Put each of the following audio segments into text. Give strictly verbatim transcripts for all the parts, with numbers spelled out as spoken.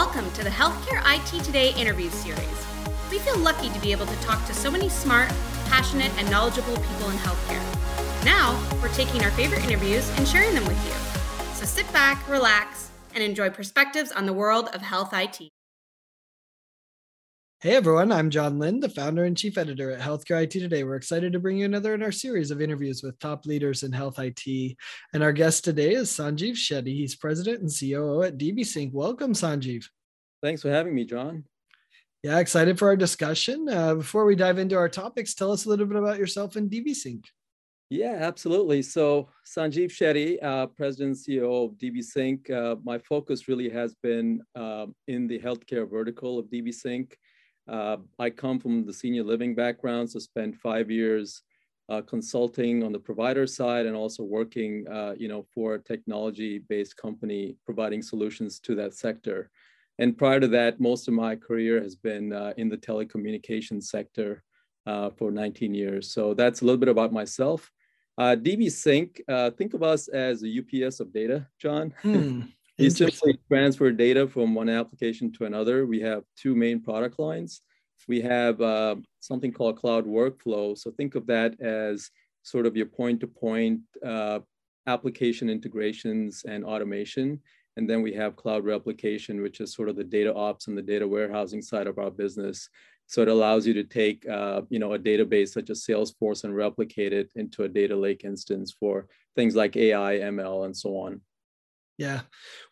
Welcome to the Healthcare I T Today interview series. We feel lucky to be able to talk to so many smart, passionate, and knowledgeable people in healthcare. Now, we're taking our favorite interviews and sharing them with you. So sit back, relax, and enjoy perspectives on the world of health I T. Hey everyone, I'm John Lynn, the founder and chief editor at Healthcare I T Today. We're excited to bring you another in our series of interviews with top leaders in health I T. And our guest today is Sanjeev Shetty. He's president and C O O at DBSync. Welcome, Sanjeev. Thanks for having me, John. Yeah, excited for our discussion. Uh, before we dive into our topics, tell us a little bit about yourself and DBSync. Yeah, absolutely. So Sanjeev Shetty, uh, president and C E O of DBSync. Uh, my focus really has been uh, in the healthcare vertical of DBSync. Uh, I come from the senior living background, so spent five years uh, consulting on the provider side and also working uh, you know, for a technology-based company providing solutions to that sector. And prior to that, most of my career has been uh, in the telecommunications sector uh, for nineteen years. So that's a little bit about myself. Uh, DBSync, uh, think of us as a U P S of data, John. Hmm. We simply transfer data from one application to another. We have two main product lines. We have uh, something called cloud workflow. So think of that as sort of your point-to-point uh, application integrations and automation. And then we have cloud replication, which is sort of the data ops and the data warehousing side of our business. So it allows you to take uh, you know, a database such as Salesforce and replicate it into a data lake instance for things like A I, M L, and so on. Yeah.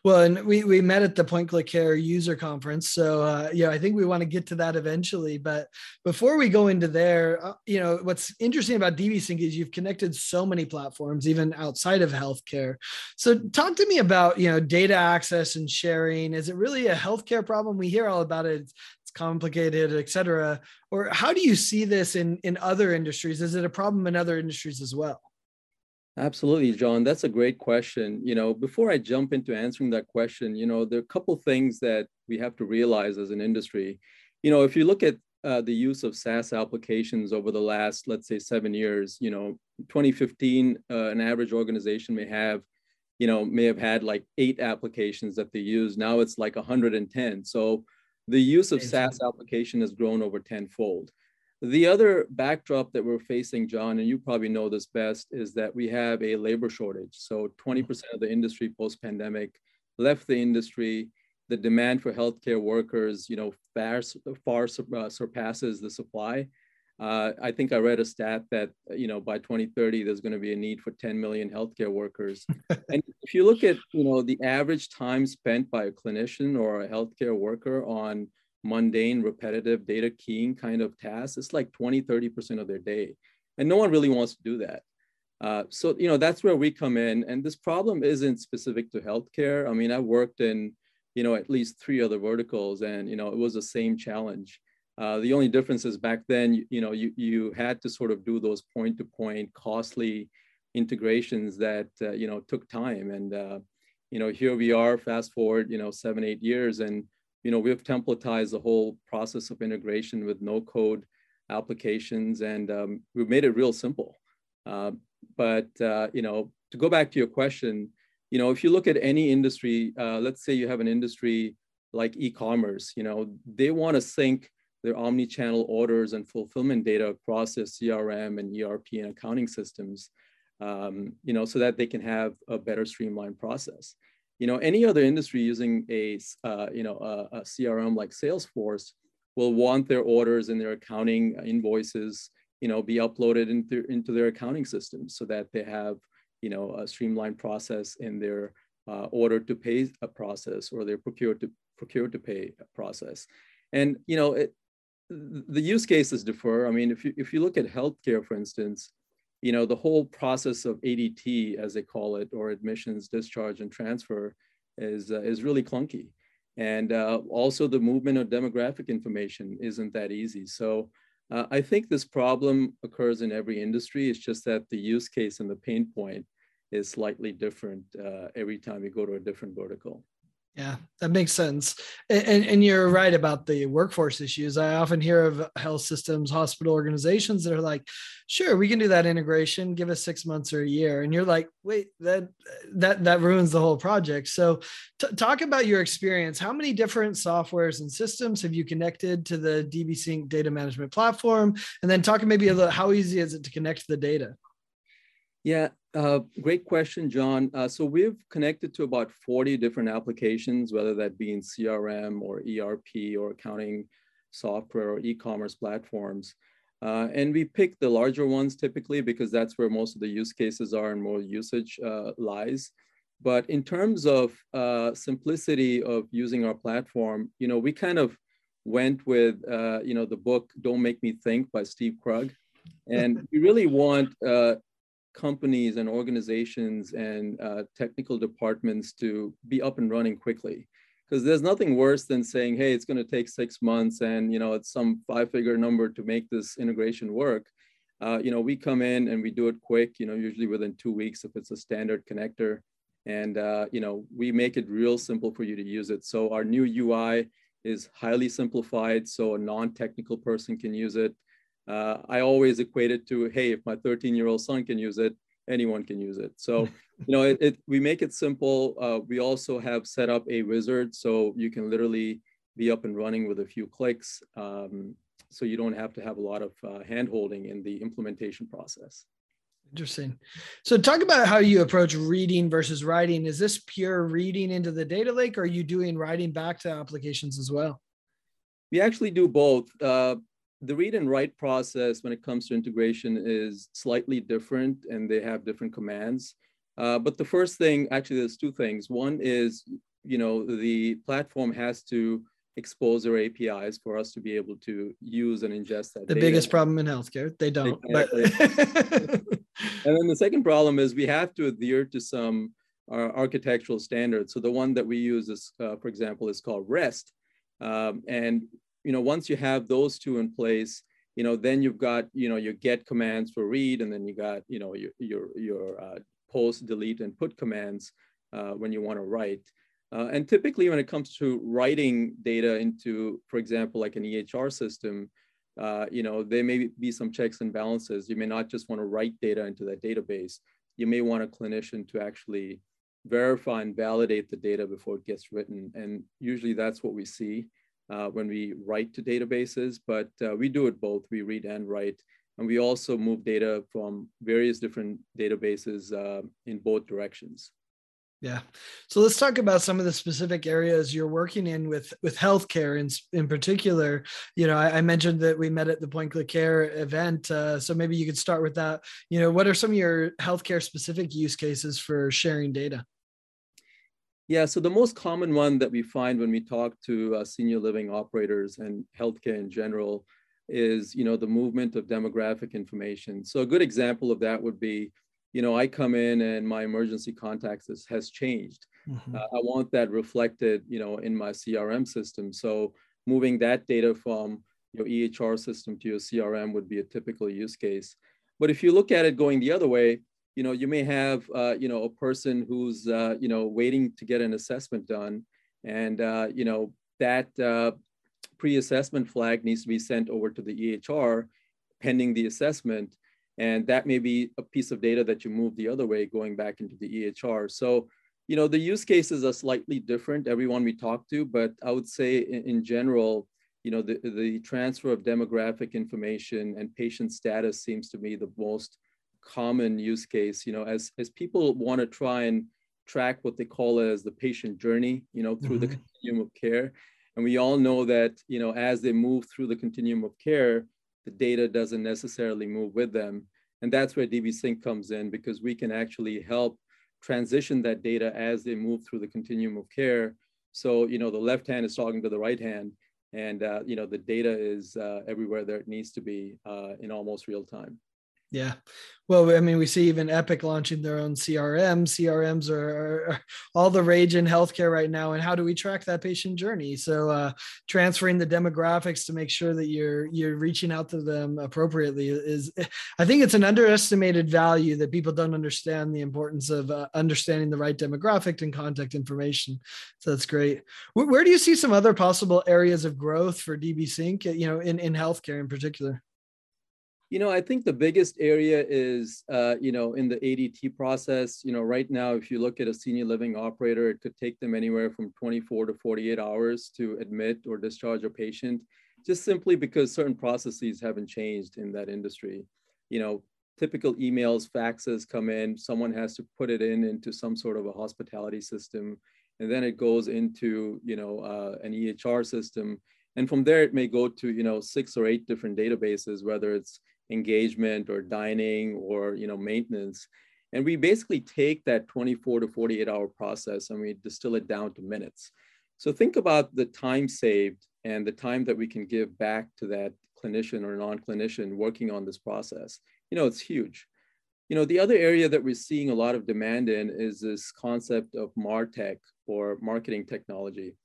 Well, and we, we met at the PointClickCare user conference. So, uh, yeah, I think we want to get to that eventually. But before we go into there, uh, you know, what's interesting about DBSync is you've connected so many platforms, even outside of healthcare. So talk to me about, you know, data access and sharing. Is it really a healthcare problem? We hear all about it. It's, it's complicated, et cetera. Or how do you see this in, in other industries? Is it a problem in other industries as well? Absolutely, John. That's a great question. You know, before I jump into answering that question, you know, there are a couple things that we have to realize as an industry. You know, if you look at uh, the use of SaaS applications over the last, let's say, seven years, you know, twenty fifteen, uh, an average organization may have, you know, may have had like eight applications that they use. Now it's like one hundred ten. So the use of SaaS application has grown over tenfold. The other backdrop that we're facing, John, and you probably know this best, is that we have a labor shortage. So twenty percent of the industry post-pandemic left the industry. The demand for healthcare workers, you know, far, far uh, surpasses the supply. Uh, I think I read a stat that, you know, by twenty thirty, there's going to be a need for ten million healthcare workers. And if you look at, you know, the average time spent by a clinician or a healthcare worker on mundane, repetitive, data keying kind of tasks, it's like twenty, thirty percent of their day. And no one really wants to do that. Uh, so, you know, that's where we come in. And this problem isn't specific to healthcare. I mean, I worked in, you know, at least three other verticals and, you know, it was the same challenge. Uh, the only difference is back then, you, you know, you, you had to sort of do those point-to-point costly integrations that, uh, you know, took time. And, uh, you know, here we are, fast forward, you know, seven, eight years and, you know, we've templatized the whole process of integration with no-code applications, and um, we've made it real simple. Uh, but, uh, you know, to go back to your question, you know, if you look at any industry, uh, let's say you have an industry like e-commerce, you know, they want to sync their omni-channel orders and fulfillment data across their C R M and E R P and accounting systems, um, you know, so that they can have a better streamlined process. You know, any other industry using a, uh, you know, a, a C R M like Salesforce will want their orders and their accounting invoices, you know, be uploaded into, into their accounting systems so that they have, you know, a streamlined process in their uh, order to pay process or their procure to procure to pay process. And, you know, it, the use cases differ. I mean, if you, if you look at healthcare, for instance, you know, the whole process of A D T, as they call it, or admissions, discharge, and transfer is, uh, is really clunky. And uh, also the movement of demographic information isn't that easy. So uh, I think this problem occurs in every industry. It's just that the use case and the pain point is slightly different uh, every time you go to a different vertical. Yeah, that makes sense. And, and you're right about the workforce issues. I often hear of health systems, hospital organizations that are like, sure, we can do that integration, give us six months or a year. And you're like, wait, that that that ruins the whole project. So t- talk about your experience. How many different softwares and systems have you connected to the DBSync data management platform? And then talk maybe a little, how easy is it to connect the data? Yeah, uh, great question, John. Uh, so we've connected to about forty different applications, whether that be in C R M or E R P or accounting software or e-commerce platforms. Uh, and we pick the larger ones typically because that's where most of the use cases are and more usage uh, lies. But in terms of uh, simplicity of using our platform, you know, we kind of went with, uh, you know, the book, Don't Make Me Think by Steve Krug. And we really want, uh, companies and organizations and uh, technical departments to be up and running quickly, because there's nothing worse than saying, hey, it's going to take six months and, you know, it's some five-figure number to make this integration work. Uh, you know, we come in and we do it quick, you know, usually within two weeks if it's a standard connector. And, uh, you know, we make it real simple for you to use it. So our new U I is highly simplified, so a non-technical person can use it. Uh, I always equate it to, hey, if my thirteen-year-old son can use it, anyone can use it. So, you know, it, it, we make it simple. Uh, we also have set up a wizard, so you can literally be up and running with a few clicks. Um, so you don't have to have a lot of uh, hand-holding in the implementation process. Interesting. So talk about how you approach reading versus writing. Is this pure reading into the data lake, or are you doing writing back to applications as well? We actually do both. Uh, The read and write process when it comes to integration is slightly different, and they have different commands. Uh, but the first thing, actually, there's two things. One is, you know, the platform has to expose their A P Is for us to be able to use and ingest that. The data. Biggest problem in healthcare, they don't. Exactly. But... And then the second problem is we have to adhere to some uh, architectural standards. So the one that we use is, uh, for example, is called REST, um, and you know, once you have those two in place, you know, then you've got, you know, your get commands for read, and then you got, you know, your your your uh, post, delete, and put commands uh, when you want to write. Uh, and typically, when it comes to writing data into, for example, like an E H R system, uh, you know, there may be some checks and balances. You may not just want to write data into that database. You may want a clinician to actually verify and validate the data before it gets written. And usually, that's what we see. Uh, when we write to databases, but uh, we do it both. We read and write, and we also move data from various different databases uh, in both directions. Yeah. So let's talk about some of the specific areas you're working in with, with healthcare in, in particular. You know, I, I mentioned that we met at the PointClickCare event. Uh, so maybe you could start with that. You know, what are some of your healthcare specific use cases for sharing data? Yeah, so the most common one that we find when we talk to uh, senior living operators and healthcare in general is, you know, the movement of demographic information. So a good example of that would be, you know, I come in and my emergency contacts is, has changed. Mm-hmm. uh, I want that reflected, you know, in my C R M system. So moving that data from your E H R system to your C R M would be a typical use case. But if you look at it going the other way, you know, you may have, uh, you know, a person who's, uh, you know, waiting to get an assessment done. And, uh, you know, that uh, pre-assessment flag needs to be sent over to the E H R pending the assessment. And that may be a piece of data that you move the other way going back into the E H R. So, you know, the use cases are slightly different, everyone we talk to, but I would say in, in general, you know, the, the transfer of demographic information and patient status seems to be the most common use case, you know, as, as people want to try and track what they call as the patient journey, you know, through mm-hmm. the continuum of care. And we all know that, you know, as they move through the continuum of care, the data doesn't necessarily move with them. And that's where DBSync comes in, because we can actually help transition that data as they move through the continuum of care. So, you know, the left hand is talking to the right hand, and, uh, you know, the data is uh, everywhere that it needs to be uh, in almost real time. Yeah. Well, I mean, we see even Epic launching their own C R M. C R Ms are, are, are all the rage in healthcare right now. And how do we track that patient journey? So uh, transferring the demographics to make sure that you're you're reaching out to them appropriately is, I think it's an underestimated value that people don't understand the importance of uh, understanding the right demographic and contact information. So that's great. Where, where do you see some other possible areas of growth for DBSync, you know, in, in healthcare in particular? You know, I think the biggest area is, uh, you know, in the A D T process, you know, right now, if you look at a senior living operator, it could take them anywhere from twenty-four to forty-eight hours to admit or discharge a patient, just simply because certain processes haven't changed in that industry. You know, typical emails, faxes come in, someone has to put it in into some sort of a hospitality system, and then it goes into, you know, uh, an E H R system. And from there, it may go to, you know, six or eight different databases, whether it's engagement or dining or, you know, maintenance. And we basically take that twenty-four to forty-eight hour process and we distill it down to minutes. So think about the time saved and the time that we can give back to that clinician or non-clinician working on this process. You know, it's huge. You know, the other area that we're seeing a lot of demand in is this concept of MarTech or marketing technology.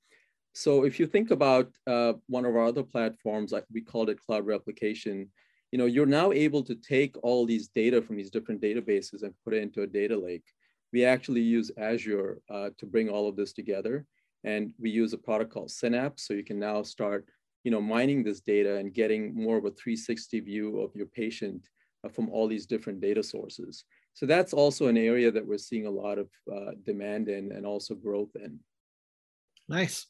So if you think about uh, one of our other platforms, like we called it Cloud Replication, you know, you're now able to take all these data from these different databases and put it into a data lake. We actually use Azure uh, to bring all of this together. And we use a product called Synapse. So you can now start, you know, mining this data and getting more of a three sixty view of your patient uh, from all these different data sources. So that's also an area that we're seeing a lot of uh, demand in and also growth in. Nice.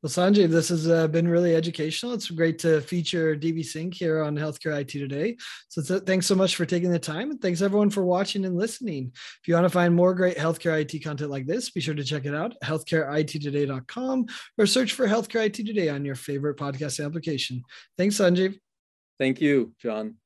Well, Sanjeev, this has uh, been really educational. It's great to feature DBSync here on Healthcare I T Today. So th thanks so much for taking the time. And thanks everyone for watching and listening. If you want to find more great healthcare I T content like this, be sure to check it out, healthcare I T today dot com, or search for Healthcare I T Today on your favorite podcast application. Thanks, Sanjeev. Thank you, John.